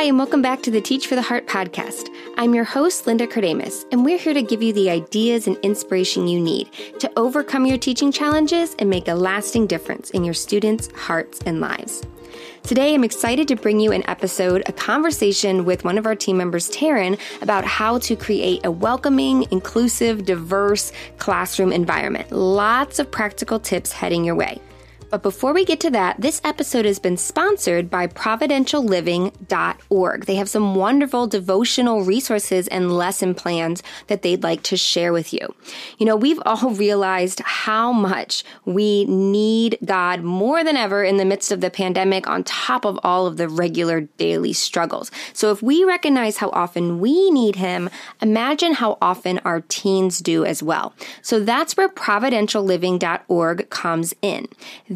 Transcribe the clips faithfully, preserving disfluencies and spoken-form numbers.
Hi, and welcome back to the Teach for the Heart podcast. I'm your host, Linda Kardamis, and we're here to give you the ideas and inspiration you need to overcome your teaching challenges and make a lasting difference in your students' hearts and lives. Today, I'm excited to bring you an episode, a conversation with one of our team members, Taryn, about how to create a welcoming, inclusive, diverse classroom environment. Lots of practical tips heading your way. But before we get to that, this episode has been sponsored by providential living dot org. They have some wonderful devotional resources and lesson plans that they'd like to share with you. You know, we've all realized how much we need God more than ever in the midst of the pandemic, on top of all of the regular daily struggles. So if we recognize how often we need Him, imagine how often our teens do as well. So that's where providential living dot org comes in.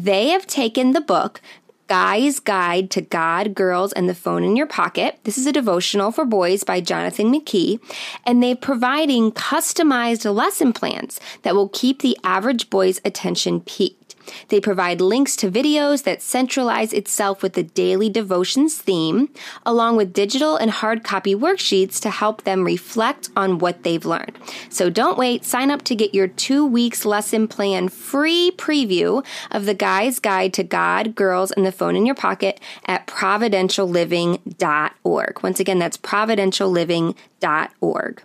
They have taken the book, Guy's Guide to God, Girls, and the Phone in Your Pocket. This is a devotional for boys by Jonathan McKee, and they're providing customized lesson plans that will keep the average boy's attention peaked. They provide links to videos that centralize itself with the daily devotions theme, along with digital and hard copy worksheets to help them reflect on what they've learned. So don't wait. Sign up to get your two weeks lesson plan free preview of the Guy's Guide to God, Girls, and the Phone in Your Pocket at providential living dot org. Once again, that's providential living dot org.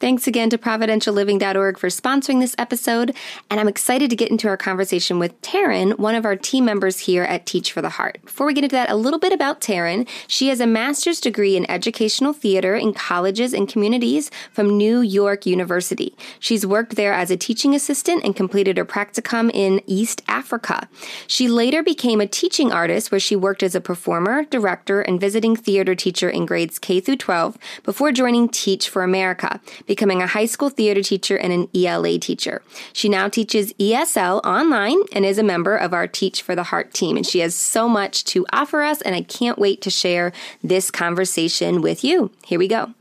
Thanks again to providential living dot org for sponsoring this episode, and I'm excited to get into our conversation with Taryn, one of our team members here at Teach for the Heart. Before we get into that, a little bit about Taryn. She has a master's degree in educational theater in colleges and communities from New York University. She's worked there as a teaching assistant and completed her practicum in East Africa. She later became a teaching artist, where she worked as a performer, director, and visiting theater teacher in grades K through twelve before joining Teach for America, becoming a high school theater teacher and an E L A teacher. She now teaches E S L online and is a member of our Teach for the Heart team. And she has so much to offer us, and I can't wait to share this conversation with you. Here we go.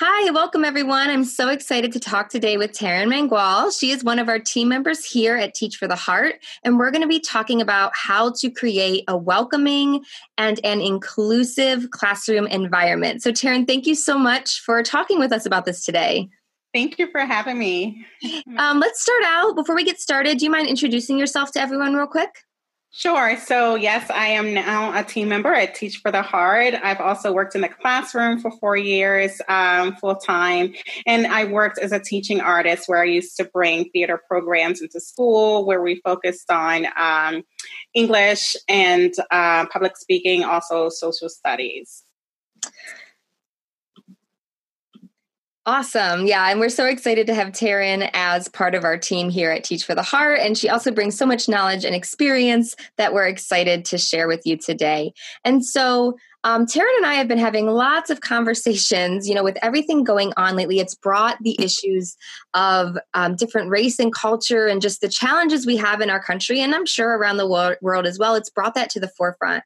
Hi, welcome everyone. I'm so excited to talk today with Taryn Mangual. She is one of our team members here at Teach for the Heart, and we're going to be talking about how to create a welcoming and an inclusive classroom environment. So Taryn, thank you so much for talking with us about this today. Thank you for having me. Um, let's start out, before we get started, do you mind introducing yourself to everyone real quick? Sure. So yes, I am now a team member at Teach for the Heart. I've also worked in the classroom for four years, um, full time. And I worked as a teaching artist, where I used to bring theater programs into school, where we focused on um, English and uh, public speaking, also social studies. Awesome. Yeah. And we're so excited to have Taryn as part of our team here at Teach for the Heart. And she also brings so much knowledge and experience that we're excited to share with you today. And so um, Taryn and I have been having lots of conversations, you know, with everything going on lately. It's brought the issues of um, different race and culture and just the challenges we have in our country, and I'm sure around the world, world as well. It's brought that to the forefront.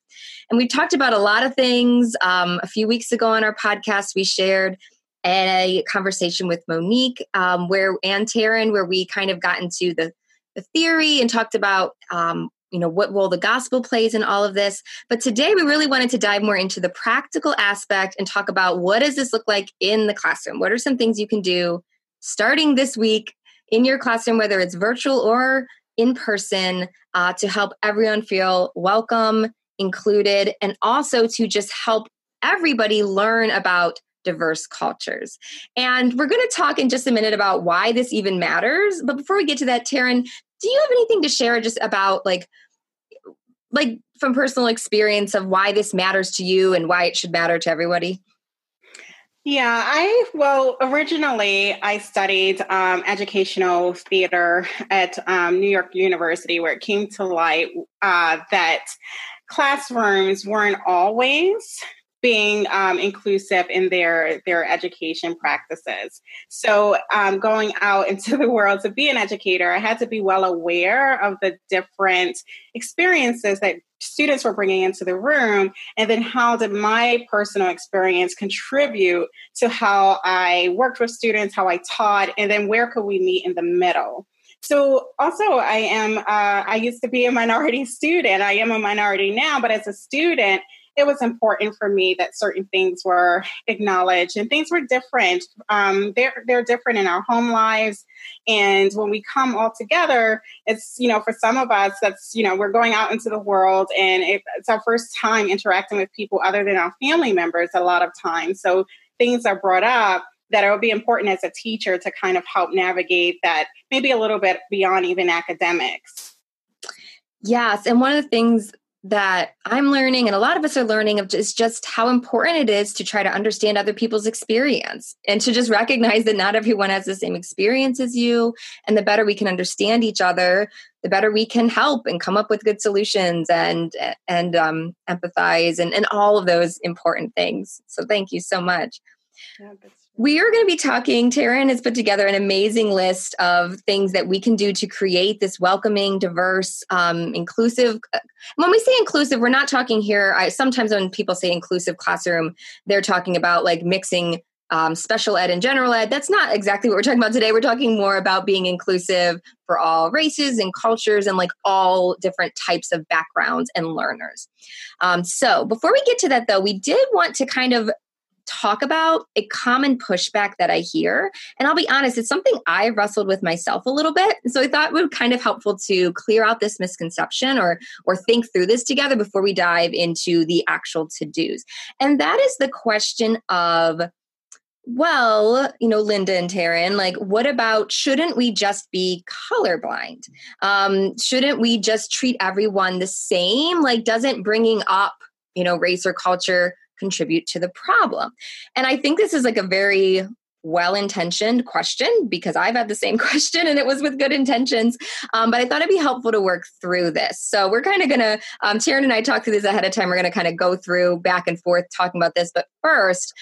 And we talked about a lot of things. Um, a few weeks ago on our podcast, we shared a conversation with Monique um, where and Taryn, where we kind of got into the, the theory and talked about, um, you know, what role the gospel plays in all of this. But today we really wanted to dive more into the practical aspect and talk about, what does this look like in the classroom? What are some things you can do starting this week in your classroom, whether it's virtual or in person, uh, to help everyone feel welcome, included, and also to just help everybody learn about diverse cultures. And we're going to talk in just a minute about why this even matters. But before we get to that, Taryn, do you have anything to share just about like, like from personal experience of why this matters to you and why it should matter to everybody? Yeah, I, well, originally I studied um, educational theater at um, New York University, where it came to light uh, that classrooms weren't always being um, inclusive in their, their education practices. So um, going out into the world to be an educator, I had to be well aware of the different experiences that students were bringing into the room, and then how did my personal experience contribute to how I worked with students, how I taught, and then where could we meet in the middle? So also I am, uh, I used to be a minority student. I am a minority now, but as a student, it was important for me that certain things were acknowledged and things were different. Um, they're, they're different in our home lives. And when we come all together, it's, you know, for some of us, that's, you know, we're going out into the world and it, it's our first time interacting with people other than our family members a lot of times. So things are brought up that it will be important as a teacher to kind of help navigate that maybe a little bit beyond even academics. Yes. And one of the things that I'm learning, and a lot of us are learning, of just, just how important it is to try to understand other people's experience and to just recognize that not everyone has the same experience as you. And the better we can understand each other, the better we can help and come up with good solutions and, and um, empathize and, and all of those important things. So thank you so much. Yeah, we are going to be talking, Taryn has put together an amazing list of things that we can do to create this welcoming, diverse, um, inclusive. When we say inclusive, we're not talking here. I, sometimes when people say inclusive classroom, they're talking about like mixing um, special ed and general ed. That's not exactly what we're talking about today. We're talking more about being inclusive for all races and cultures and like all different types of backgrounds and learners. Um, so before we get to that, though, we did want to kind of talk about a common pushback that I hear. And I'll be honest, it's something I wrestled with myself a little bit. So I thought it would kind of helpful to clear out this misconception or, or think through this together before we dive into the actual to-dos. And that is the question of, well, you know, Linda and Taryn, like, what about, shouldn't we just be colorblind? Um, shouldn't we just treat everyone the same? Like, doesn't bringing up, you know, race or culture contribute to the problem? And I think this is like a very well-intentioned question because I've had the same question and it was with good intentions. Um, but I thought it'd be helpful to work through this. So we're kind of going to, um, Taryn and I talked through this ahead of time. We're going to kind of go through back and forth talking about this. But first,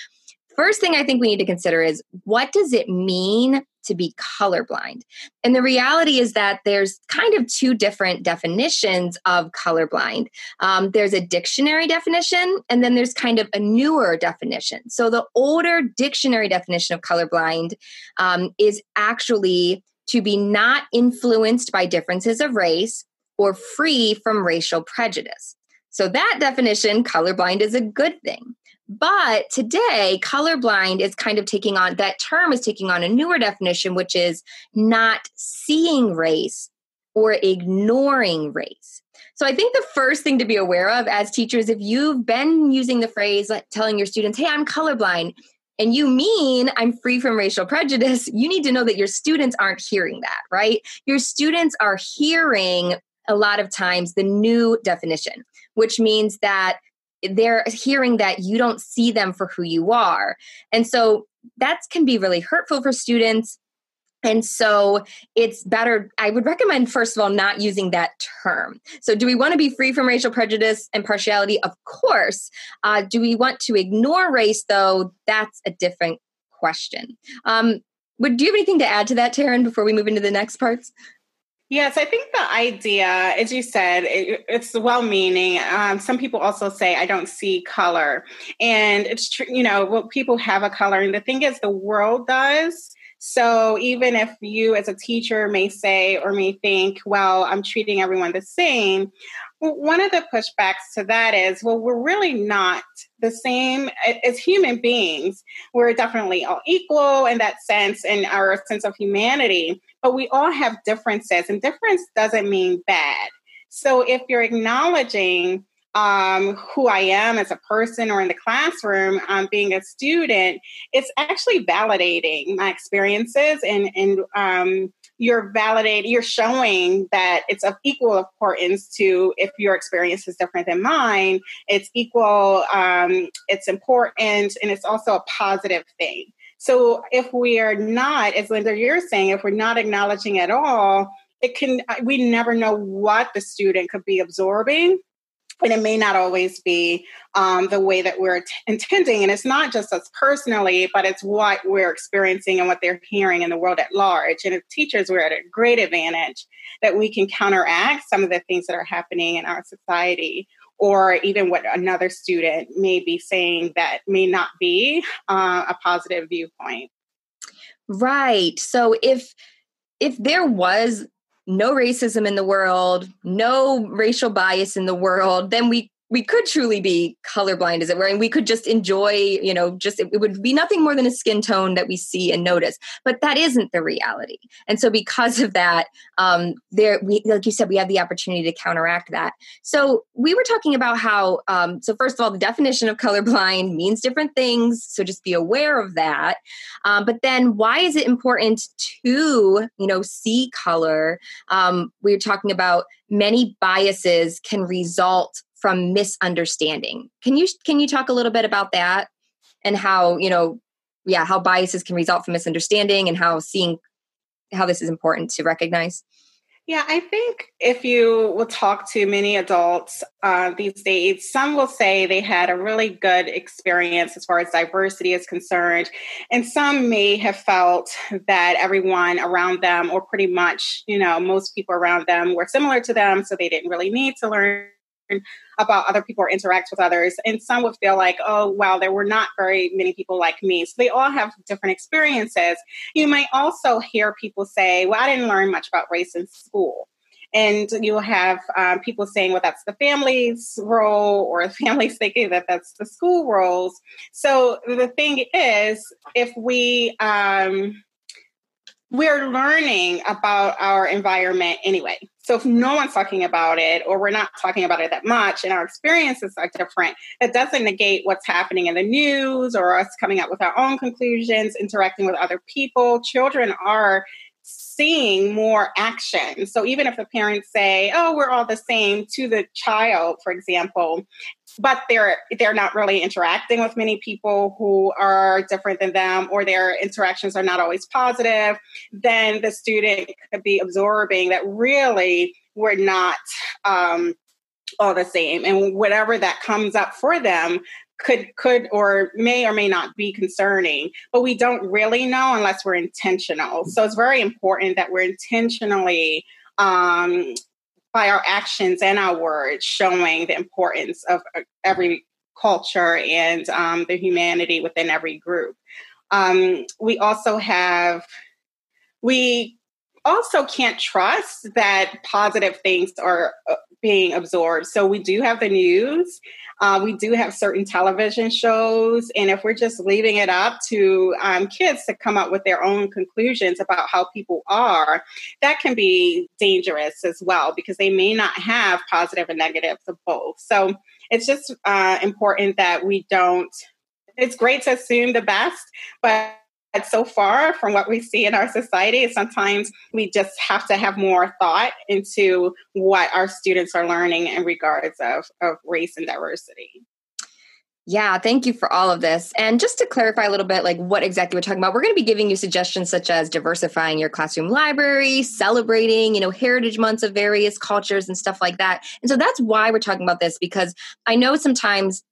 first thing I think we need to consider is, what does it mean to be colorblind? And the reality is that there's kind of two different definitions of colorblind. Um, there's a dictionary definition, and then there's kind of a newer definition. So the older dictionary definition of colorblind um, is actually to be not influenced by differences of race or free from racial prejudice. So that definition, colorblind, is a good thing. But today, colorblind is kind of taking on, that term is taking on a newer definition, which is not seeing race or ignoring race. So I think the first thing to be aware of as teachers, if you've been using the phrase like telling your students, hey, I'm colorblind, and you mean I'm free from racial prejudice, you need to know that your students aren't hearing that, right? Your students are hearing a lot of times the new definition, which means that they're hearing that you don't see them for who you are. And so that can be really hurtful for students. And so it's better, I would recommend, first of all, not using that term. So do we want to be free from racial prejudice and partiality? Of course. Uh, do we want to ignore race, though? That's a different question. Um, would, do you have anything to add to that, Taryn, before we move into the next parts? Yes, I think the idea, as you said, it, it's well-meaning. Um, some people also say, I don't see color. And it's true, you know, well, people have a color. And the thing is, the world does. So even if you as a teacher may say or may think, well, I'm treating everyone the same, one of the pushbacks to that is, well, we're really not the same as human beings. We're definitely all equal in that sense, in our sense of humanity, but we all have differences, and difference doesn't mean bad. So if you're acknowledging um, who I am as a person or in the classroom, um, being a student, it's actually validating my experiences and, and, um, you're validating, you're showing that it's of equal importance to, if your experience is different than mine, it's equal, um, it's important, and it's also a positive thing. So if we are not, as Linda, you're saying, if we're not acknowledging at all, it can, we never know what the student could be absorbing. And it may not always be um, the way that we're t- intending. And it's not just us personally, but it's what we're experiencing and what they're hearing in the world at large. And as teachers, we're at a great advantage that we can counteract some of the things that are happening in our society, or even what another student may be saying that may not be uh, a positive viewpoint. Right. So if if there was no racism in the world, no racial bias in the world, then we we could truly be colorblind, as it were, and we could just enjoy, you know, just, it, it would be nothing more than a skin tone that we see and notice, but that isn't the reality. And so because of that, um, there, we, like you said, we have the opportunity to counteract that. So we were talking about how, um, so first of all, the definition of colorblind means different things. So just be aware of that. Um, but then why is it important to, you know, see color? Um, we were talking about many biases can result from misunderstanding. Can you can you talk a little bit about that and how, you know, yeah, how biases can result from misunderstanding and how seeing how this is important to recognize? Yeah, I think if you will talk to many adults uh, these days, some will say they had a really good experience as far as diversity is concerned. And some may have felt that everyone around them, or pretty much, you know, most people around them were similar to them, so they didn't really need to learn about other people or interact with others. And some would feel like, oh, wow, there were not very many people like me. So they all have different experiences. You might also hear people say, well, I didn't learn much about race in school. And you'll have um, people saying, well, that's the family's role, or families thinking that that's the school roles. So the thing is, if we... Um, we're learning about our environment anyway. So if no one's talking about it, or we're not talking about it that much, and our experiences are different, that doesn't negate what's happening in the news or us coming up with our own conclusions, interacting with other people. Children are seeing more action. So even if the parents say, oh, we're all the same to the child, for example, but they're they're not really interacting with many people who are different than them, or their interactions are not always positive, then the student could be absorbing that really we're not um, all the same. And whatever that comes up for them could could or may or may not be concerning, but we don't really know unless we're intentional. So it's very important that we're intentionally um, by our actions and our words, showing the importance of every culture and um, the humanity within every group. Um, we also have, we also can't trust that positive things are being absorbed. So we do have the news, uh, we do have certain television shows, and if we're just leaving it up to um, kids to come up with their own conclusions about how people are, that can be dangerous as well, because they may not have positive and negative of both. So it's just uh, important that we don't, it's great to assume the best, but But so far from what we see in our society, sometimes we just have to have more thought into what our students are learning in regards of, of race and diversity. Yeah, thank you for all of this. And just to clarify a little bit, like what exactly we're talking about, we're going to be giving you suggestions such as diversifying your classroom library, celebrating, you know, heritage months of various cultures and stuff like that. And so that's why we're talking about this, because I know sometimes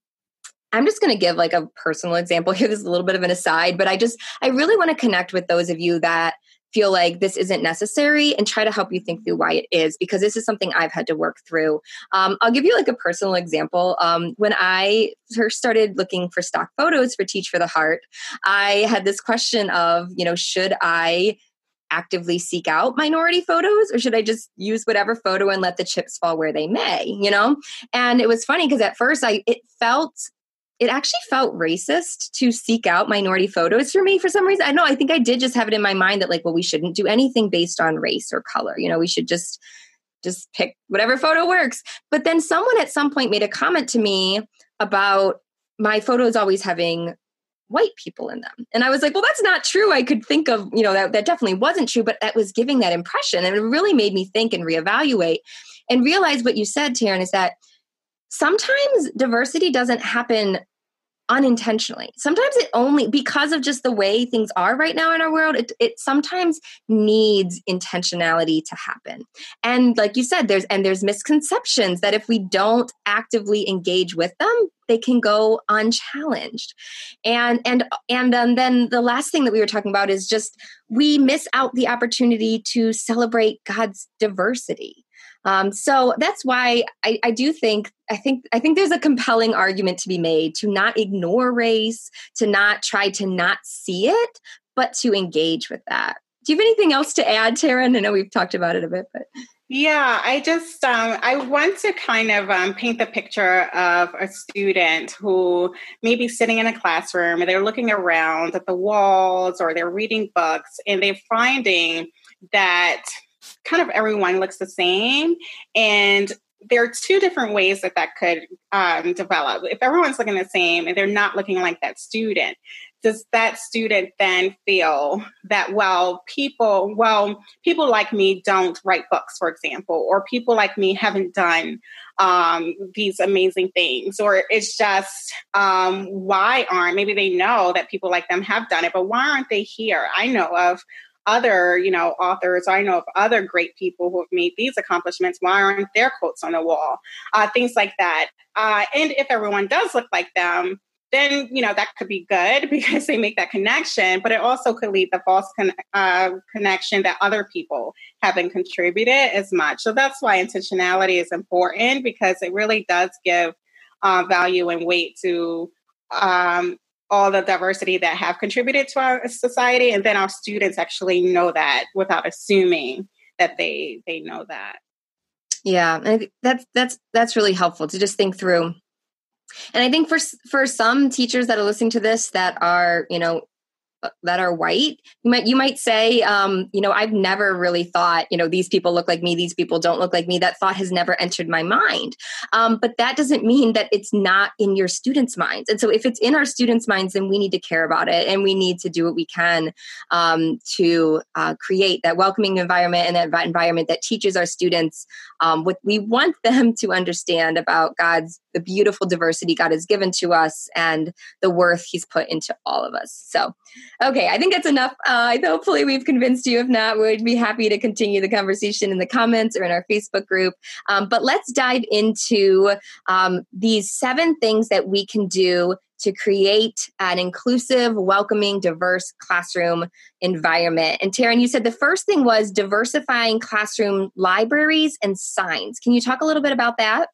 I'm just going to give like a personal example here. This is a little bit of an aside, but I just, I really want to connect with those of you that feel like this isn't necessary and try to help you think through why it is, because this is something I've had to work through. Um, I'll give you like a personal example. Um, when I first started looking for stock photos for Teach for the Heart, I had this question of, you know, should I actively seek out minority photos, or should I just use whatever photo and let the chips fall where they may, you know? And it was funny because at first I, it felt It actually felt racist to seek out minority photos for me for some reason. I know, I think I did just have it in my mind that like, well, we shouldn't do anything based on race or color. You know, we should just, just pick whatever photo works. But then someone at some point made a comment to me about my photos always having white people in them. And I was like, well, that's not true. I could think of, you know, that, that definitely wasn't true, but that was giving that impression. And it really made me think and reevaluate and realize what you said, Taryn, is that sometimes diversity doesn't happen unintentionally. Sometimes it only, because of just the way things are right now in our world, it, it sometimes needs intentionality to happen. And like you said, there's, and there's misconceptions that if we don't actively engage with them, they can go unchallenged. And, and, and um, then the last thing that we were talking about is just, we miss out the opportunity to celebrate God's diversity. Um, so that's why I, I do think, I think, I think there's a compelling argument to be made to not ignore race, to not try to not see it, but to engage with that. Do you have anything else to add, Taryn? I know we've talked about it a bit, but... Yeah, I just, um, I want to kind of um, paint the picture of a student who may be sitting in a classroom and they're looking around at the walls or they're reading books and they're finding that kind of everyone looks the same. And there are two different ways that that could um, develop. If everyone's looking the same and they're not looking like that student, does that student then feel that, well, people, well, people like me don't write books, for example, or people like me haven't done um, these amazing things, or it's just um, why aren't, maybe they know that people like them have done it, but why aren't they here? I know of other, you know, authors, I know of other great people who have made these accomplishments. Why aren't their quotes on the wall? Uh, things like that. Uh, and if everyone does look like them, then, you know, that could be good because they make that connection, but it also could lead the false con- uh, connection that other people haven't contributed as much. So that's why intentionality is important, because it really does give uh, value and weight to um, all the diversity that have contributed to our society. And then our students actually know that without assuming that they they know that. Yeah, and that's, that's, that's really helpful to just think through. And I think for for some teachers that are listening to this that are, you know, that are white, you might you might say, um, you know, I've never really thought, you know, these people look like me, these people don't look like me. That thought has never entered my mind. Um, but that doesn't mean that it's not in your students' minds. And so if it's in our students' minds, then we need to care about it, and we need to do what we can um, to uh, create that welcoming environment and that environment that teaches our students um, what we want them to understand about God's, the beautiful diversity God has given to us, and the worth He's put into all of us. So, okay, I think that's enough. Uh, hopefully we've convinced you. If not, we'd be happy to continue the conversation in the comments or in our Facebook group. Um, but let's dive into um, these seven things that we can do to create an inclusive, welcoming, diverse classroom environment. And Taryn, you said the first thing was diversifying classroom libraries and signs. Can you talk a little bit about that?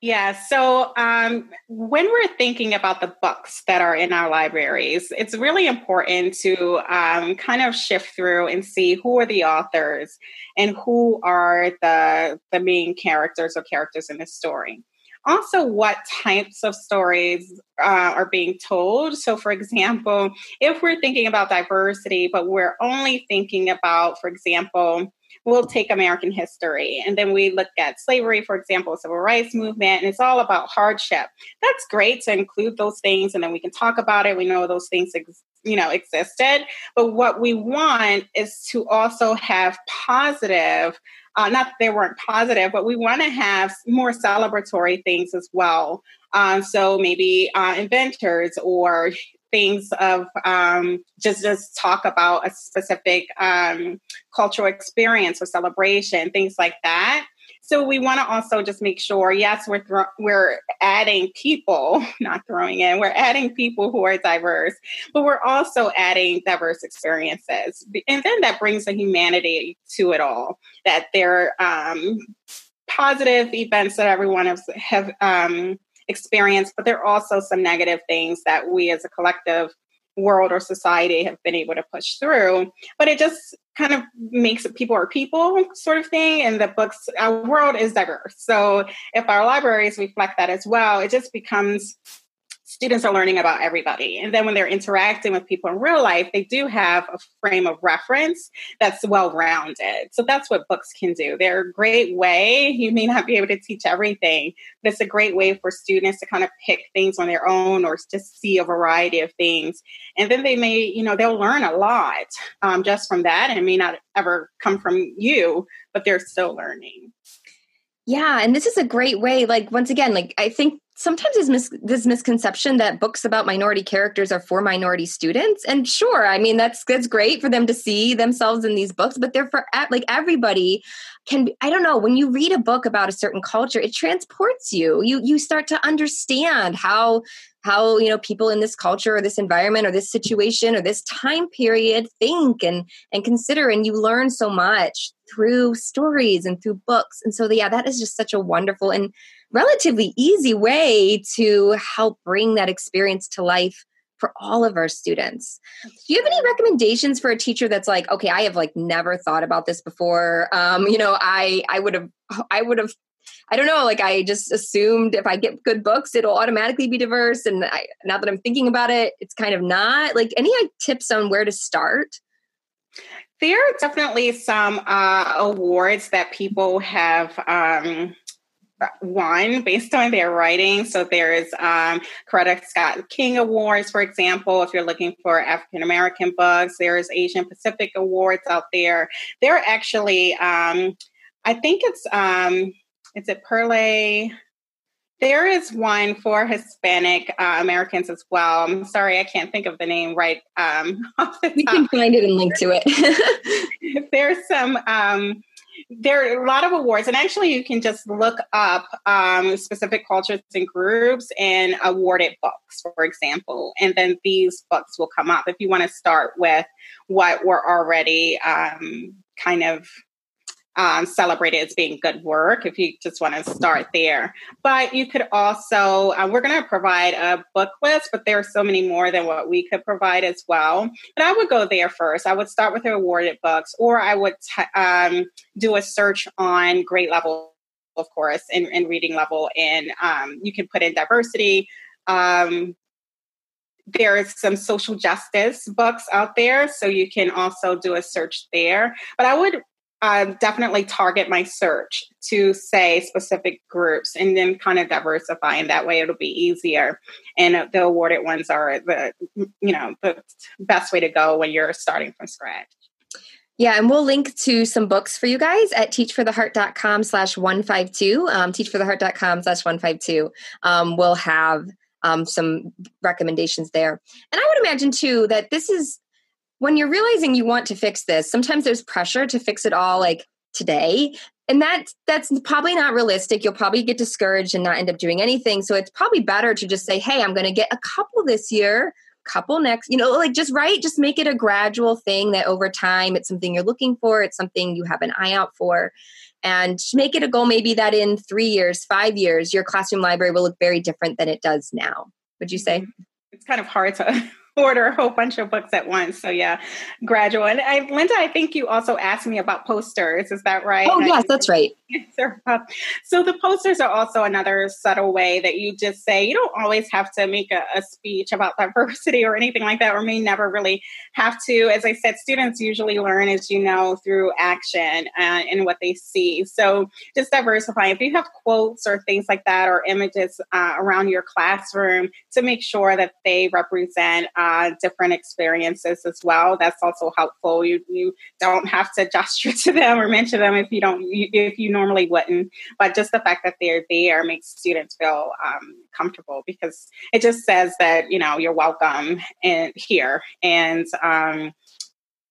Yeah, so um, when we're thinking about the books that are in our libraries, it's really important to um, kind of shift through and see who are the authors and who are the, the main characters or characters in the story. Also, what types of stories uh, are being told. So, for example, if we're thinking about diversity, but we're only thinking about, for example, we'll take American history, and then we look at slavery, for example, civil rights movement, and it's all about hardship. That's great to include those things, and then we can talk about it. We know those things, you know, existed. But what we want is to also have positive, uh, not that they weren't positive, but we want to have more celebratory things as well. Um, so maybe uh, inventors or things of um, just, just talk about a specific um, cultural experience or celebration, things like that. So we want to also just make sure, yes, we're thro- we're adding people, not throwing in, we're adding people who are diverse, but we're also adding diverse experiences. And then that brings the humanity to it all, that there are um, positive events that everyone has, have um experience, but there are also some negative things that we as a collective world or society have been able to push through. But it just kind of makes it people are people sort of thing. And the books, our world is diverse. So if our libraries reflect that as well, it just becomes students are learning about everybody. And then when they're interacting with people in real life, they do have a frame of reference that's well-rounded. So that's what books can do. They're a great way. You may not be able to teach everything, but it's a great way for students to kind of pick things on their own or just see a variety of things. And then they may, you know, they'll learn a lot um, just from that. And it may not ever come from you, but they're still learning. Yeah. And this is a great way. Like, once again, like, I think sometimes there's mis- this misconception that books about minority characters are for minority students. And sure, I mean, that's, that's great for them to see themselves in these books, but they're for like everybody can be, I don't know, when you read a book about a certain culture, it transports you, you, you start to understand how, how, you know, people in this culture or this environment or this situation or this time period think and, and consider, and you learn so much through stories and through books. And so, yeah, that is just such a wonderful and relatively easy way to help bring that experience to life for all of our students. Do you have any recommendations for a teacher that's like, okay, I have like never thought about this before. Um, you know, I, I would have, I would have, I don't know, like I just assumed if I get good books, it'll automatically be diverse. And I, now that I'm thinking about it, it's kind of not. Like, any tips on where to start? There are definitely some uh, awards that people have um, won based on their writing. So there is um, Coretta Scott King Awards, for example, if you're looking for African-American books. There is Asian Pacific Awards out there. There are actually, um, I think it's, um, is it Perle? There is one for Hispanic uh, Americans as well. I'm sorry, I can't think of the name right um, off the top. We can find it and link to it. There's some, um, there are a lot of awards. And actually, you can just look up um, specific cultures and groups and awarded books, for example. And then these books will come up if you want to start with what were already um, kind of Um, celebrated as being good work, if you just want to start there. But you could also, uh, we're going to provide a book list, but there are so many more than what we could provide as well. But I would go there first. I would start with the awarded books, or I would t- um, do a search on grade level, of course, and, and reading level. And um, you can put in diversity. Um, There is some social justice books out there, so you can also do a search there. But I would I definitely target my search to, say, specific groups, and then kind of diversify. And that way it'll be easier. And the awarded ones are the, you know, the best way to go when you're starting from scratch. Yeah. And we'll link to some books for you guys at teachfortheheart.com slash 152. Um, teachfortheheart.com slash 152. Um, we'll have um, some recommendations there. And I would imagine, too, that this is, when you're realizing you want to fix this, sometimes there's pressure to fix it all like today. And that that's probably not realistic. You'll probably get discouraged and not end up doing anything. So it's probably better to just say, hey, I'm going to get a couple this year, couple next, you know, like just right. Just make it a gradual thing that over time, it's something you're looking for. It's something you have an eye out for. And make it a goal maybe that in three years, five years, your classroom library will look very different than it does now. Would you say? It's kind of hard to order a whole bunch of books at once. So yeah, gradual. And I, Linda, I think you also asked me about posters. Is that right? Oh, and yes, that's right. So the posters are also another subtle way that you just say, you don't always have to make a, a speech about diversity or anything like that, or may never really have to. As I said, students usually learn, as you know, through action uh, and what they see. So just diversify. If you have quotes or things like that, or images uh, around your classroom, to make sure that they represent um, Uh, different experiences as well. That's also helpful. You you don't have to gesture to them or mention them if you don't if you normally wouldn't. But just the fact that they're there makes students feel um, comfortable, because it just says that, you know, you're welcome and here. And um,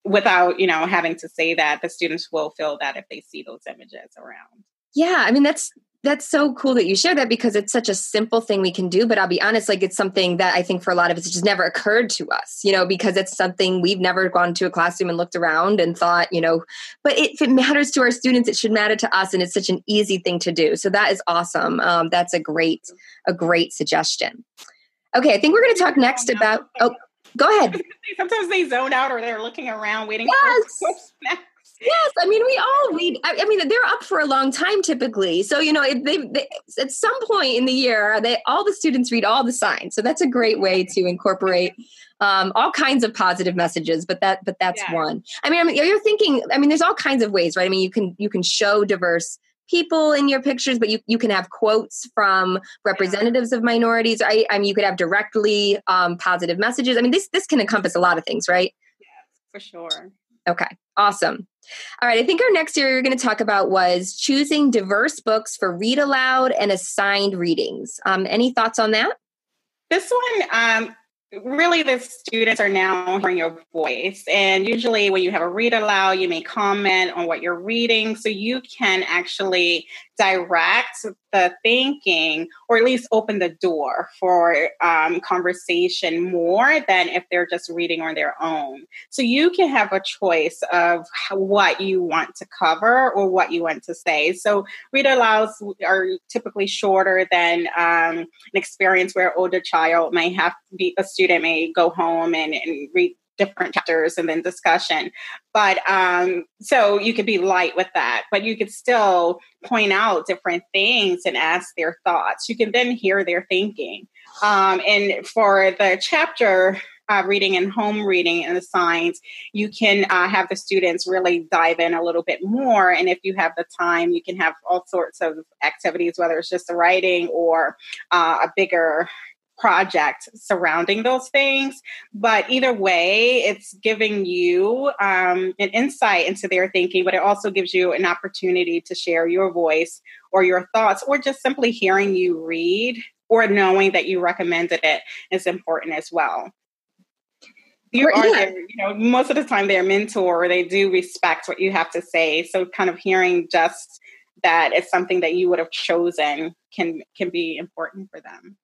without, you know, having to say that, the students will feel that if they see those images around. Yeah, I mean that's. That's so cool that you share that, because it's such a simple thing we can do. But I'll be honest, like it's something that I think for a lot of us, it just never occurred to us, you know, because it's something we've never gone to a classroom and looked around and thought, you know, but it, if it matters to our students, it should matter to us. And it's such an easy thing to do. So that is awesome. Um, that's a great, a great suggestion. Okay. I think we're going to talk next about, oh, go ahead. Sometimes they zone out, or they're looking around waiting yes. for next. Yes, I mean, we all read. I mean, they're up for a long time typically. So, you know, if they, they at some point in the year, they all the students read all the signs. So that's a great way to incorporate um, all kinds of positive messages. But that, but that's yeah. one. I mean, I mean, you're thinking. I mean, there's all kinds of ways, right? I mean, you can you can show diverse people in your pictures, but you, you can have quotes from representatives of minorities. I, I mean, you could have directly um, positive messages. I mean, this this can encompass a lot of things, right? Yeah, for sure. Okay, awesome. All right, I think our next area we are going to talk about was choosing diverse books for read aloud and assigned readings. Um, any thoughts on that? This one, um, really the students are now hearing your voice. And usually when you have a read aloud, you may comment on what you're reading. So you can actually direct the thinking, or at least open the door for um, conversation more than if they're just reading on their own. So you can have a choice of what you want to cover or what you want to say. So read alouds are typically shorter than um, an experience where an older child might have, be, a student may go home and, and read different chapters and then discussion. But um, so you could be light with that, but you could still point out different things and ask their thoughts. You can then hear their thinking. Um, and for the chapter uh, reading and home reading and the signs, you can uh, have the students really dive in a little bit more. And if you have the time, you can have all sorts of activities, whether it's just the writing or uh, a bigger project surrounding those things. But either way, it's giving you um, an insight into their thinking, but it also gives you an opportunity to share your voice or your thoughts, or just simply hearing you read or knowing that you recommended it is important as well. You are yeah. their, you know, most of the time they're a mentor, they do respect what you have to say. So kind of hearing just that it's something that you would have chosen can can be important for them.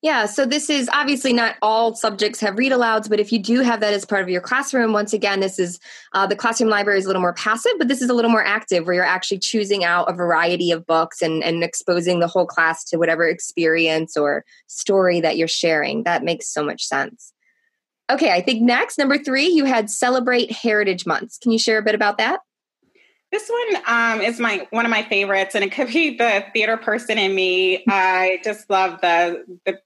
Yeah, so this is obviously not all subjects have read alouds, but if you do have that as part of your classroom, once again, this is uh, the classroom library is a little more passive, but this is a little more active where you're actually choosing out a variety of books and, and exposing the whole class to whatever experience or story that you're sharing. That makes so much sense. Okay, I think next, number three, you had Celebrate Heritage Months. Can you share a bit about that? This one um, is my one of my favorites, and it could be the theater person in me. I just love the, the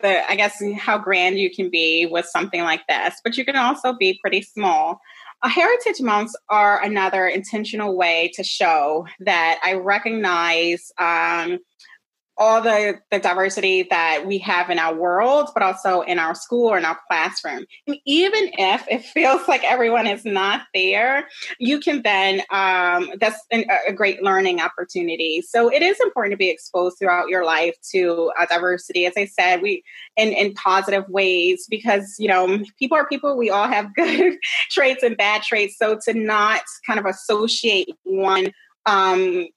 the I guess how grand you can be with something like this, but you can also be pretty small. Uh, Heritage Months are another intentional way to show that I recognize um, all the, the diversity that we have in our world, but also in our school or in our classroom. And even if it feels like everyone is not there, you can then, um, that's an, a great learning opportunity. So it is important to be exposed throughout your life to uh, diversity. As I said, we, in, in positive ways, because, you know, people are people, we all have good traits and bad traits. So to not kind of associate one, um,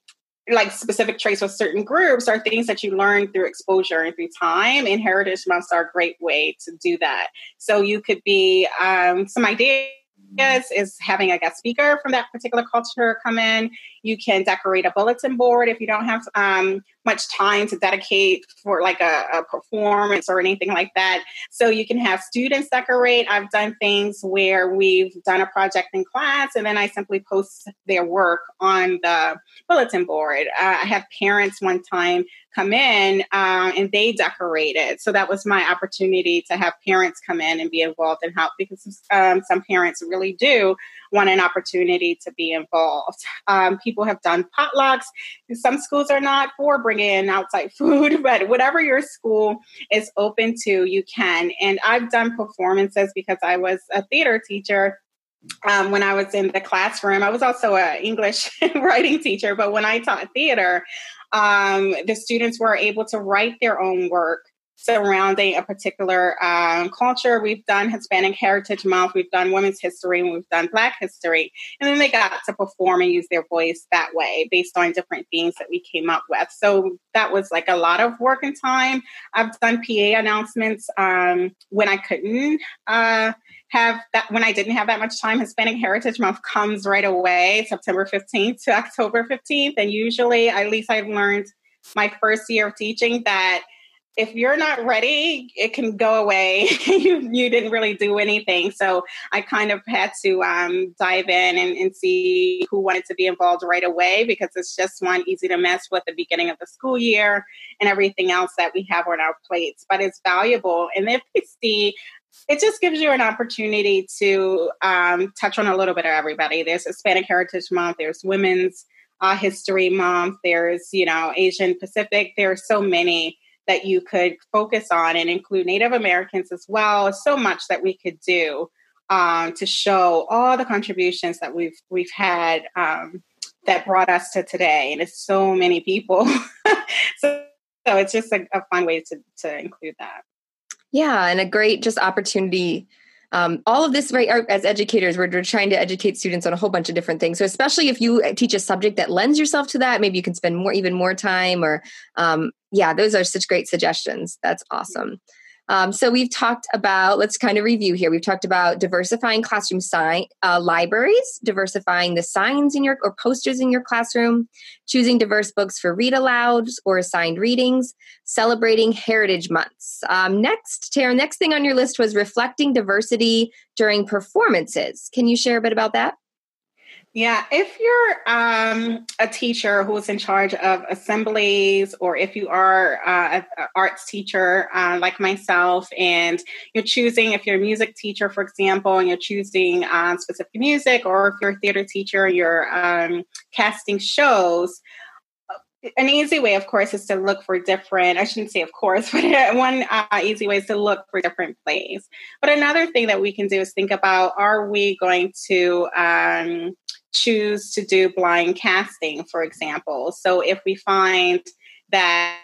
like specific traits with certain groups are things that you learn through exposure and through time, and Heritage Months are a great way to do that. So you could be, um, some ideas is having a guest speaker from that particular culture come in. You can decorate a bulletin board if you don't have um, much time to dedicate for like a, a performance or anything like that. So you can have students decorate. I've done things where we've done a project in class and then I simply post their work on the bulletin board. Uh, I have parents one time come in uh, and they decorated. So that was my opportunity to have parents come in and be involved and help, because um, some parents really do want an opportunity to be involved. Um, people have done potlucks. Some schools are not for bringing in outside food, but whatever your school is open to, you can. And I've done performances because I was a theater teacher. Um, when I was in the classroom, I was also an English writing teacher, but when I taught theater, um, the students were able to write their own work surrounding a particular um, culture. We've done Hispanic Heritage Month, we've done Women's History, and we've done Black History. And then they got to perform and use their voice that way based on different themes that we came up with. So that was like a lot of work and time. I've done P A announcements um, when I couldn't uh, have that, when I didn't have that much time. Hispanic Heritage Month comes right away, September fifteenth to October fifteenth. And usually, at least I've learned my first year of teaching, that if you're not ready, it can go away. you, you didn't really do anything. So I kind of had to um, dive in and, and see who wanted to be involved right away, because it's just one easy to mess with the beginning of the school year and everything else that we have on our plates. But it's valuable. And if you see, it just gives you an opportunity to um, touch on a little bit of everybody. There's Hispanic Heritage Month. There's Women's uh, History Month. There's, you know, Asian Pacific. There are so many that you could focus on, and include Native Americans as well. So much that we could do um, to show all the contributions that we've we've had um, that brought us to today, and it's so many people. so, so it's just a, a fun way to to include that. Yeah, and a great just opportunity Um, all of this, right, are, as educators, we're, we're trying to educate students on a whole bunch of different things. So especially if you teach a subject that lends yourself to that, maybe you can spend more, even more time or, um, yeah, those are such great suggestions. That's awesome. Um, so we've talked about, let's kind of review here. We've talked about diversifying classroom sign uh, libraries, diversifying the signs in your or posters in your classroom, choosing diverse books for read alouds or assigned readings, celebrating heritage months. Um, next, Taryn, next thing on your list was reflecting diversity during performances. Can you share a bit about that? Yeah, if you're um, a teacher who is in charge of assemblies, or if you are uh, an arts teacher uh, like myself, and you're choosing, if you're a music teacher, for example, and you're choosing uh, specific music, or if you're a theater teacher, you're um, casting shows, an easy way, of course, is to look for different, I shouldn't say of course, but one uh, easy way is to look for different plays. But another thing that we can do is think about, are we going to um, choose to do blind casting, for example? So if we find that,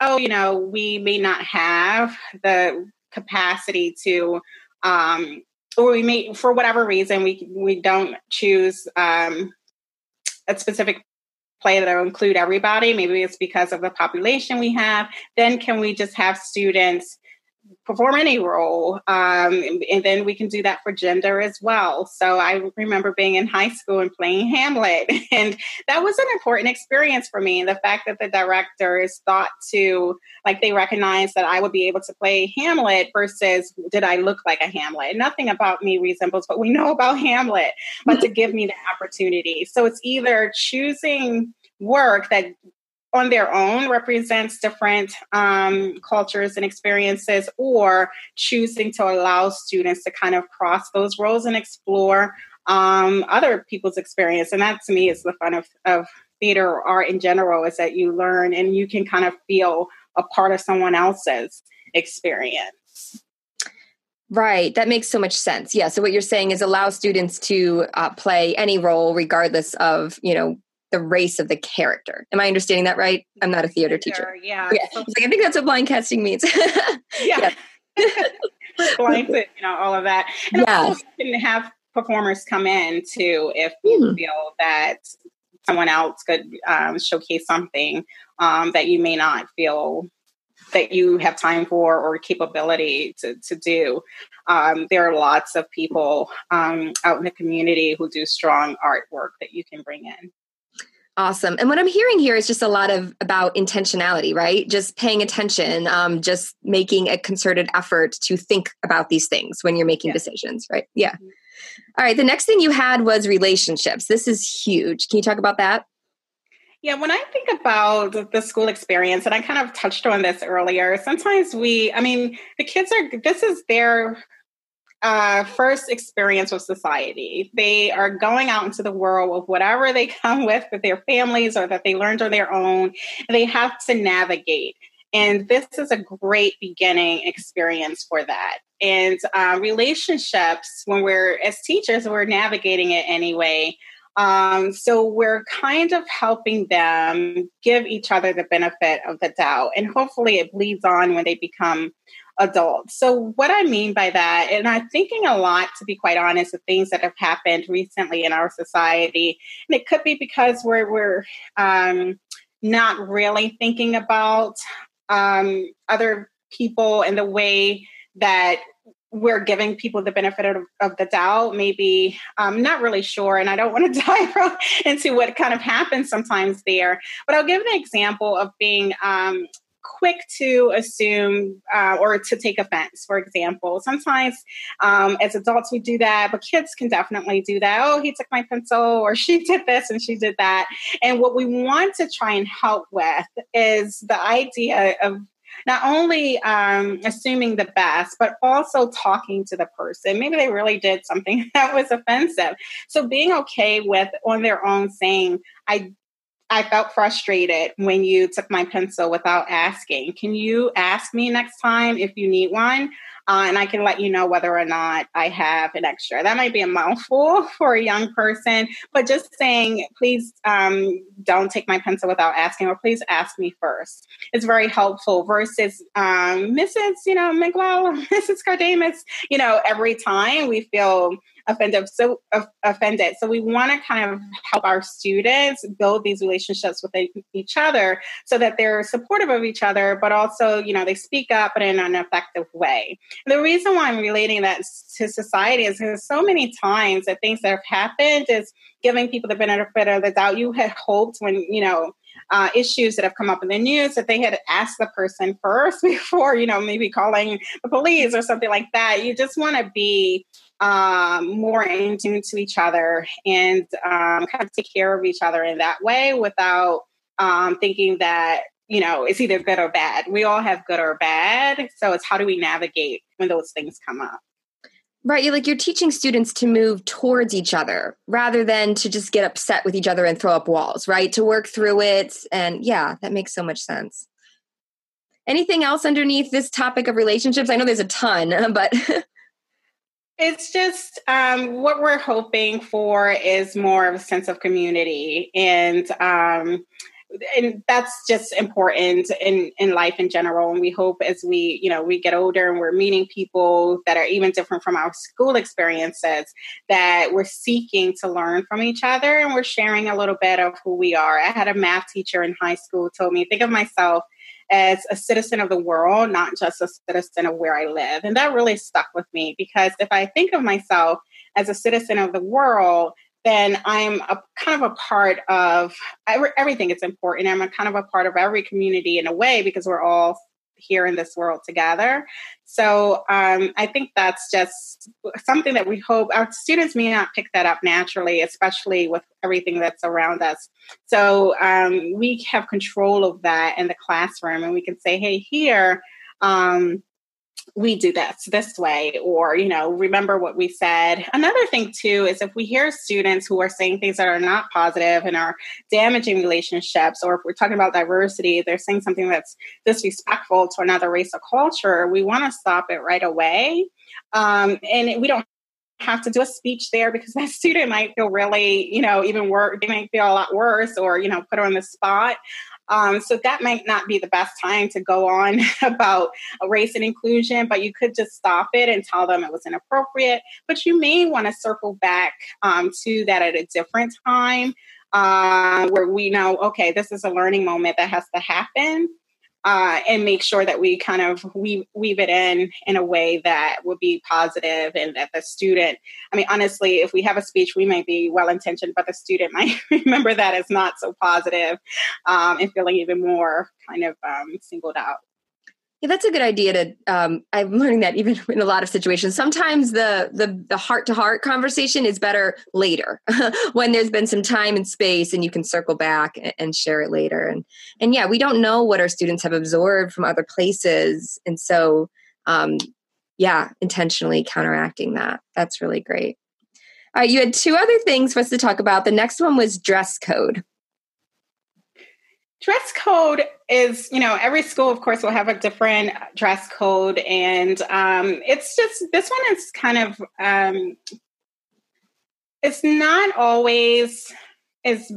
oh, you know, we may not have the capacity to, um, or we may, for whatever reason, we, we don't choose um, a specific play that will include everybody, maybe it's because of the population we have, then can we just have students perform any role? Um, and, and then we can do that for gender as well. So I remember being in high school and playing Hamlet, and that was an important experience for me. And the fact that the directors thought to, like, they recognized that I would be able to play Hamlet versus did I look like a Hamlet? Nothing about me resembles what we know about Hamlet, but to give me the opportunity. So it's either choosing work that on their own represents different um, cultures and experiences, or choosing to allow students to kind of cross those roles and explore um, other people's experience. And that, to me, is the fun of, of theater or art in general, is that you learn and you can kind of feel a part of someone else's experience. Right. That makes so much sense. Yeah. So what you're saying is allow students to uh, play any role regardless of, you know, the race of the character. Am I understanding that right? I'm not a theater teacher. Yeah. Okay. So, like, I think that's what blind casting means. Yeah. Blind, you know, all of that. And yeah. Also, you can have performers come in too if you mm. feel that someone else could um, showcase something um, that you may not feel that you have time for or capability to, to do. Um, there are lots of people um, out in the community who do strong artwork that you can bring in. Awesome. And what I'm hearing here is just a lot of about intentionality, right? Just paying attention, um, just making a concerted effort to think about these things when you're making yeah. decisions, right? Yeah. Mm-hmm. All right. The next thing you had was relationships. This is huge. Can you talk about that? Yeah. When I think about the school experience, and I kind of touched on this earlier, sometimes we, I mean, the kids are, this is their Uh, first experience with society. They are going out into the world with whatever they come with, with their families or that they learned on their own. They have to navigate. And this is a great beginning experience for that. And uh, relationships, when we're, as teachers, we're navigating it anyway. Um, so we're kind of helping them give each other the benefit of the doubt. And hopefully it bleeds on when they become adults. So what I mean by that, and I'm thinking a lot, to be quite honest, of things that have happened recently in our society. And it could be because we're, we're um, not really thinking about um, other people in the way that we're giving people the benefit of, of the doubt. Maybe I'm not really sure, and I don't want to dive into what kind of happens sometimes there. But I'll give an example of being um, quick to assume uh, or to take offense, for example. Sometimes um, as adults, we do that, but kids can definitely do that. Oh, he took my pencil, or she did this and she did that. And what we want to try and help with is the idea of not only um, assuming the best, but also talking to the person. Maybe they really did something that was offensive. So being okay with on their own saying, I I felt frustrated when you took my pencil without asking. Can you ask me next time if you need one? Uh, and I can let you know whether or not I have an extra. That might be a mouthful for a young person, but just saying, please um, don't take my pencil without asking, or please ask me first. It's very helpful versus um, Missus You know, Mangual, Missus Kardamis, you know, every time we feel offended. So uh, offended. So we want to kind of help our students build these relationships with each other so that they're supportive of each other, but also, you know, they speak up, but in an effective way. And the reason why I'm relating that to society is because so many times the things that have happened is giving people the benefit of the doubt. You had hoped when, you know, Uh, issues that have come up in the news that they had asked the person first before, you know, maybe calling the police or something like that. You just want to be um, more in tune to each other and um, kind of take care of each other in that way without um, thinking that, you know, it's either good or bad. We all have good or bad. So it's how do we navigate when those things come up? Right. You're like you're teaching students to move towards each other rather than to just get upset with each other and throw up walls, right? To work through it. And yeah, that makes so much sense. Anything else underneath this topic of relationships? I know there's a ton, but... It's just um, what we're hoping for is more of a sense of community. And um, and that's just important in, in life in general. And we hope as we, you know, we get older and we're meeting people that are even different from our school experiences, that we're seeking to learn from each other and we're sharing a little bit of who we are. I had a math teacher in high school who told me, think of myself as a citizen of the world, not just a citizen of where I live. And that really stuck with me because if I think of myself as a citizen of the world, then I'm a kind of a part of everything. It's important. I'm a kind of a part of every community in a way because we're all here in this world together. So um, I think that's just something that we hope our students may not pick that up naturally, especially with everything that's around us. So um, we have control of that in the classroom and we can say, hey, here, um, we do this this way, or, you know, remember what we said. Another thing too, is if we hear students who are saying things that are not positive and are damaging relationships, or if we're talking about diversity, they're saying something that's disrespectful to another race or culture, we want to stop it right away. Um, and we don't have to do a speech there because that student might feel really, you know, even worse, they might feel a lot worse or, you know, put on the spot. Um, so that might not be the best time to go on about race and inclusion, but you could just stop it and tell them it was inappropriate. But you may want to circle back um, to that at a different time uh, where we know, okay, this is a learning moment that has to happen uh, and make sure that we kind of weave, weave it in in a way that would be positive and that the student, I mean, honestly, if we have a speech, we might be well-intentioned, but the student might remember that as not so positive, um, and feeling even more kind of um, singled out. Yeah, that's a good idea to, um, I'm learning that even in a lot of situations. Sometimes the the the heart-to-heart conversation is better later when there's been some time and space and you can circle back and, and share it later. And, and yeah, we don't know what our students have absorbed from other places. And so, um, yeah, intentionally counteracting that. That's really great. All right, you had two other things for us to talk about. The next one was dress code. Dress code is, you know, every school, of course, will have a different dress code. And um, it's just, this one is kind of, um, it's not always as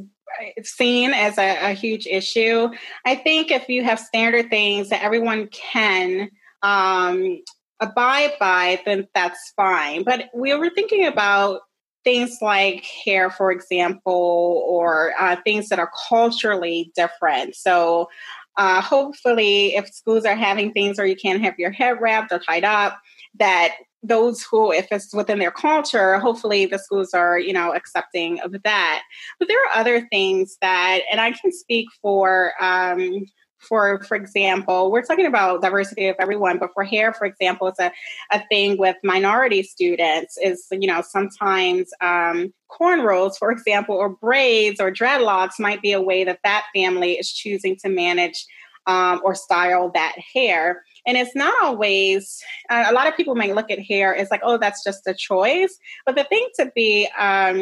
seen as a, a huge issue. I think if you have standard things that everyone can um, abide by, then that's fine. But we were thinking about things like hair, for example, or uh, things that are culturally different. So uh, hopefully if schools are having things where you can't have your head wrapped or tied up, that those who, if it's within their culture, hopefully the schools are, you know, accepting of that. But there are other things that, and I can speak for, um, For for example, we're talking about diversity of everyone, but for hair, for example, it's a, a thing with minority students is, you know, sometimes um, cornrows, for example, or braids or dreadlocks might be a way that that family is choosing to manage um, or style that hair. And it's not always, uh, a lot of people might look at hair as like, oh, that's just a choice. But the thing to be um,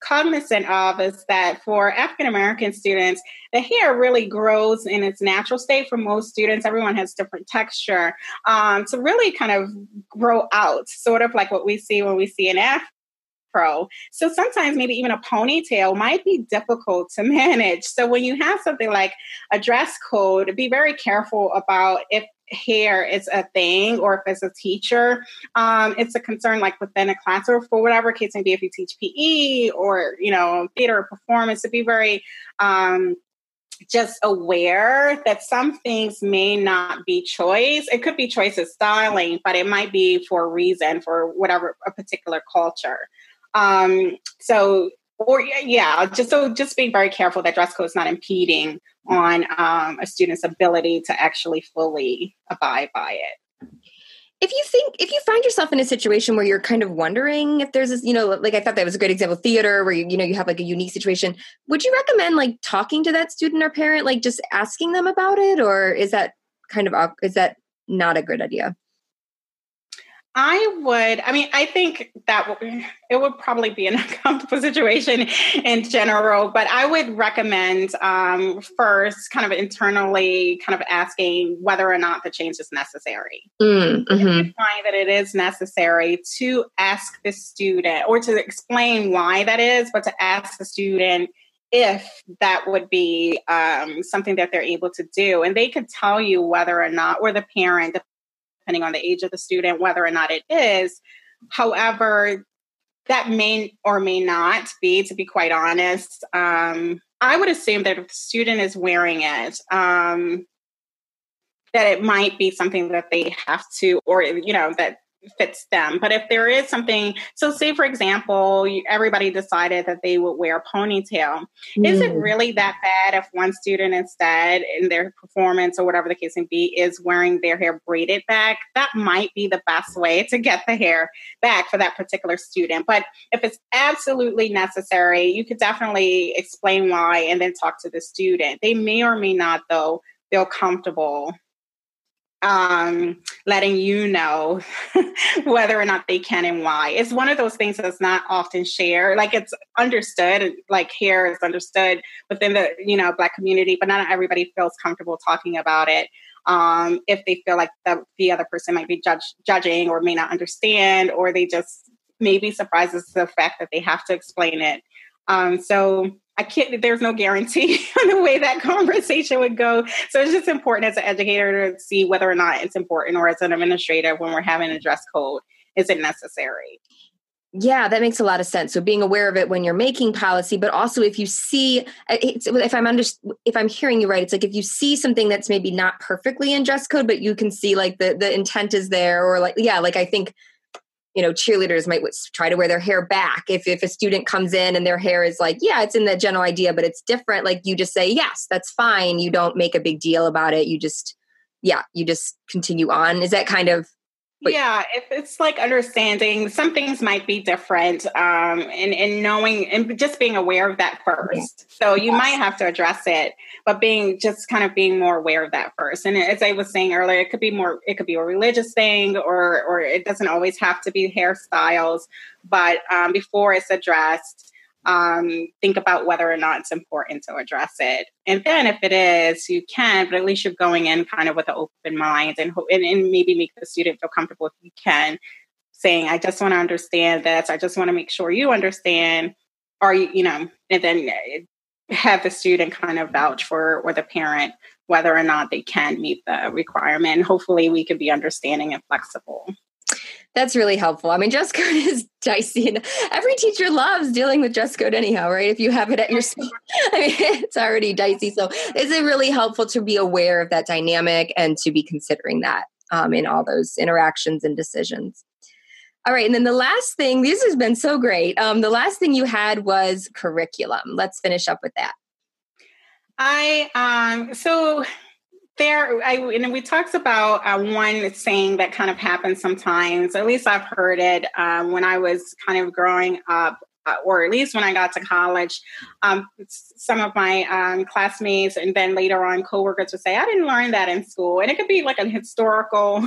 cognizant of is that for African-American students, the hair really grows in its natural state for most students. Everyone has different texture um, to really kind of grow out, sort of like what we see when we see an afro. So sometimes maybe even a ponytail might be difficult to manage. So when you have something like a dress code, be very careful about if hair is a thing, or if as a teacher, um, it's a concern, like within a class or for whatever case may be, if you teach P E or, you know, theater or performance, to be very um, just aware that some things may not be choice. It could be choice of styling, but it might be for a reason, for whatever, a particular culture. Um, so, or yeah, just so just being very careful that dress code is not impeding on um, a student's ability to actually fully abide by it. If you think, if you find yourself in a situation where you're kind of wondering if there's this, you know, like I thought that was a great example, theater, where you, you know, you have like a unique situation, would you recommend like talking to that student or parent, like just asking them about it? Or is that kind of, is that not a good idea? I would, I mean, I think that w- it would probably be an uncomfortable situation in general, but I would recommend um, first kind of internally kind of asking whether or not the change is necessary. Mm-hmm. If you find that it is necessary, to ask the student, or to explain why that is, but to ask the student if that would be um, something that they're able to do. And they could tell you whether or not, or the parent, the depending on the age of the student, whether or not it is. However, that may or may not be, to be quite honest. Um, I would assume that if the student is wearing it, um, that it might be something that they have to, or, you know, that fits them. But if there is something, so say, for example, everybody decided that they would wear a ponytail. Mm. Is it really that bad if one student instead in their performance or whatever the case may be is wearing their hair braided back? That might be the best way to get the hair back for that particular student. But if it's absolutely necessary, you could definitely explain why and then talk to the student. They may or may not, though, feel comfortable um, letting you know whether or not they can and why. It's one of those things that's not often shared. Like, it's understood, like hair is understood within the, you know, Black community, but not everybody feels comfortable talking about it. Um, if they feel like the, the other person might be judge, judging or may not understand, or they just may be surprised as the fact that they have to explain it. Um, so I can't, there's no guarantee on the way that conversation would go. So it's just important as an educator to see whether or not it's important, or as an administrator when we're having a dress code, is it necessary? Yeah, that makes a lot of sense. So being aware of it when you're making policy, but also if you see, it's, if I'm under, if I'm hearing you right, it's like if you see something that's maybe not perfectly in dress code, but you can see like the, the intent is there, or like, yeah, like I think, you know, cheerleaders might try to wear their hair back. If if a student comes in and their hair is like, yeah, it's in the general idea, but it's different. Like, you just say, yes, that's fine. You don't make a big deal about it. You just, yeah, you just continue on. Is that kind of? But yeah, if it's like understanding some things might be different, um, and, and knowing and just being aware of that first. So you might have to address it, but being just kind of being more aware of that first. And as I was saying earlier, it could be more, it could be a religious thing, or or it doesn't always have to be hairstyles. But um, before it's addressed, um, think about whether or not it's important to address it. And then if it is, you can, but at least you're going in kind of with an open mind, and, and, and maybe make the student feel comfortable if you can, saying, I just want to understand this. I just want to make sure you understand, or, you know, and then have the student kind of vouch for, or the parent, whether or not they can meet the requirement. And hopefully we can be understanding and flexible. That's really helpful. I mean, dress code is dicey, and every teacher loves dealing with dress code anyhow, right? If you have it at your school, I mean, it's already dicey. So is it really helpful to be aware of that dynamic and to be considering that um, in all those interactions and decisions? All right. And then the last thing, this has been so great. Um, the last thing you had was curriculum. Let's finish up with that. I, um, so... There, I, and we talked about uh, one saying that kind of happens sometimes, at least I've heard it um, when I was kind of growing up, uh, or at least when I got to college, um, some of my um, classmates and then later on coworkers would say, I didn't learn that in school. And it could be like a historical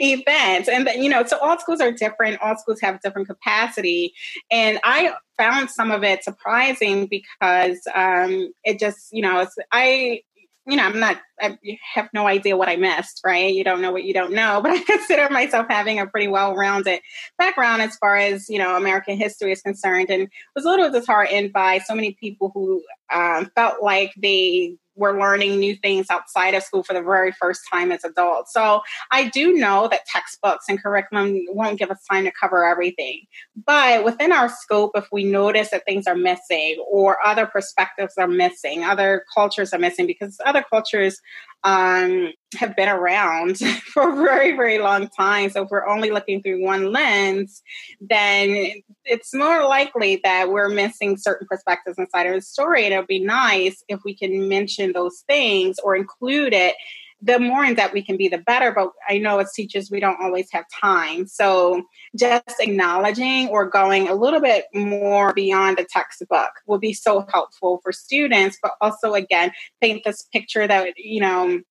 events. And, you know, so all schools are different. All schools have different capacity. And I found some of it surprising because um, it just, you know, it's, I... you know, I'm not, I have no idea what I missed, right? You don't know what you don't know, but I consider myself having a pretty well-rounded background as far as, you know, American history is concerned, and was a little disheartened by so many people who um, felt like they were learning new things outside of school for the very first time as adults. So I do know that textbooks and curriculum won't give us time to cover everything, but within our scope, if we notice that things are missing or other perspectives are missing, other cultures are missing, because other cultures um, have been around for a very, very long time. So if we're only looking through one lens, then it's more likely that we're missing certain perspectives inside of the story. And it'll be nice if we can mention those things or include it. The more in depth we can be, the better. But I know as teachers, we don't always have time. So just acknowledging or going a little bit more beyond the textbook will be so helpful for students. But also, again, paint this picture that, you know,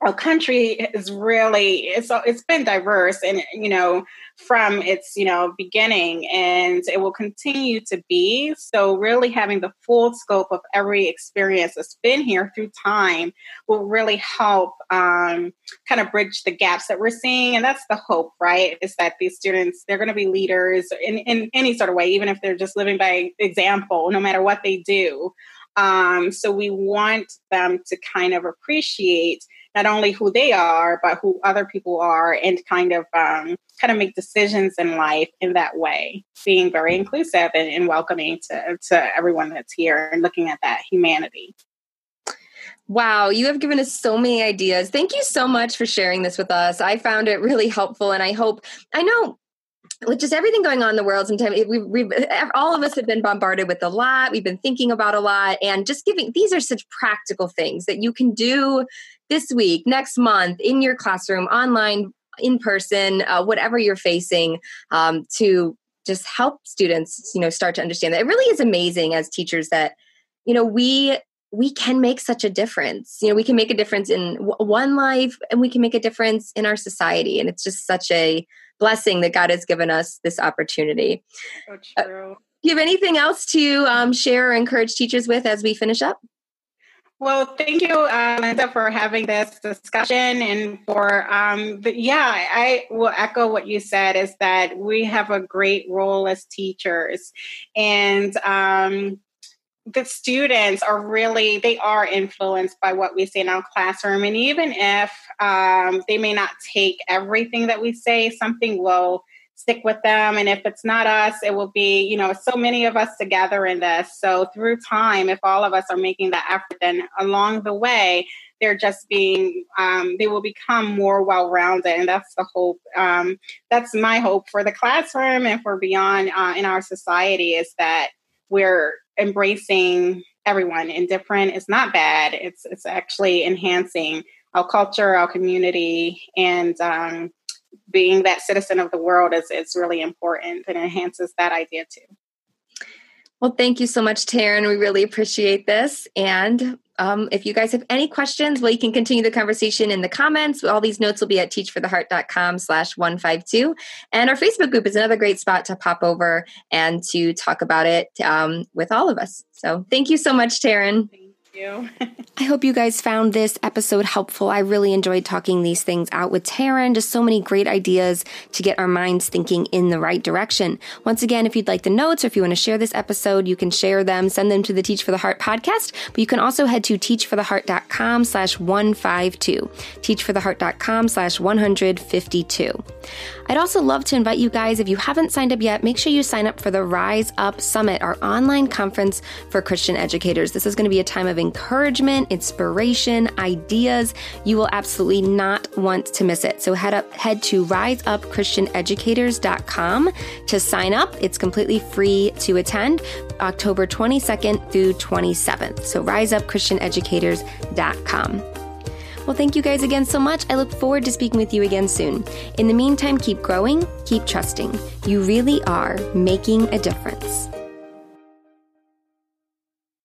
our country is really, it's it's been diverse and, you know, from its, you know, beginning, and it will continue to be. So really having the full scope of every experience that's been here through time will really help um, kind of bridge the gaps that we're seeing. And that's the hope, right? Is that these students, they're going to be leaders in, in any sort of way, even if they're just living by example, no matter what they do. Um, so we want them to kind of appreciate not only who they are, but who other people are, and kind of um, kind of make decisions in life in that way, being very inclusive and, and welcoming to, to everyone that's here and looking at that humanity. Wow, you have given us so many ideas. Thank you so much for sharing this with us. I found it really helpful, and I hope, I know, with just everything going on in the world, sometimes we, we, all of us have been bombarded with a lot. We've been thinking about a lot, and just giving, these are such practical things that you can do this week, next month, in your classroom, online, in person, uh, whatever you're facing, um, to just help students, you know, start to understand that. It really is amazing as teachers that, you know, we we can make such a difference. You know, we can make a difference in w- one life, and we can make a difference in our society. And it's just such a blessing that God has given us this opportunity. So true. Uh, do you have anything else to um, share or encourage teachers with as we finish up? Well, thank you, uh, Linda, for having this discussion, and for, um, the, yeah, I will echo what you said, is that we have a great role as teachers, and um, the students are really, they are influenced by what we say in our classroom. And even if um, they may not take everything that we say, something will stick with them. And if it's not us, it will be, you know, so many of us together in this. So through time, if all of us are making that effort, then along the way, they're just being, um, they will become more well-rounded. And that's the hope. Um, that's my hope for the classroom and for beyond uh, in our society, is that we're embracing everyone, and different is not bad. It's, it's actually enhancing our culture, our community, and, um, being that citizen of the world is, is really important, and enhances that idea too. Well, thank you so much, Taryn. We really appreciate this. And um, if you guys have any questions, well, you can continue the conversation in the comments. All these notes will be at teach for the heart dot com slash one fifty-two. And our Facebook group is another great spot to pop over and to talk about it um, with all of us. So thank you so much, Taryn. You. I hope you guys found this episode helpful. I really enjoyed talking these things out with Taryn. Just so many great ideas to get our minds thinking in the right direction. Once again, if you'd like the notes, or if you want to share this episode, you can share them, send them to the Teach for the Heart podcast, but you can also head to teach for the heart dot com slash one fifty-two, teach for the heart dot com slash one fifty-two. I'd also love to invite you guys, if you haven't signed up yet, make sure you sign up for the Rise Up Summit, our online conference for Christian educators. This is going to be a time of encouragement, inspiration, ideas. You will absolutely not want to miss it. So head up, head to rise up christian educators dot com to sign up. It's completely free to attend, October twenty-second through twenty-seventh. So rise up christian educators dot com. Well, thank you guys again so much. I look forward to speaking with you again soon. In the meantime, keep growing, keep trusting. You really are making a difference.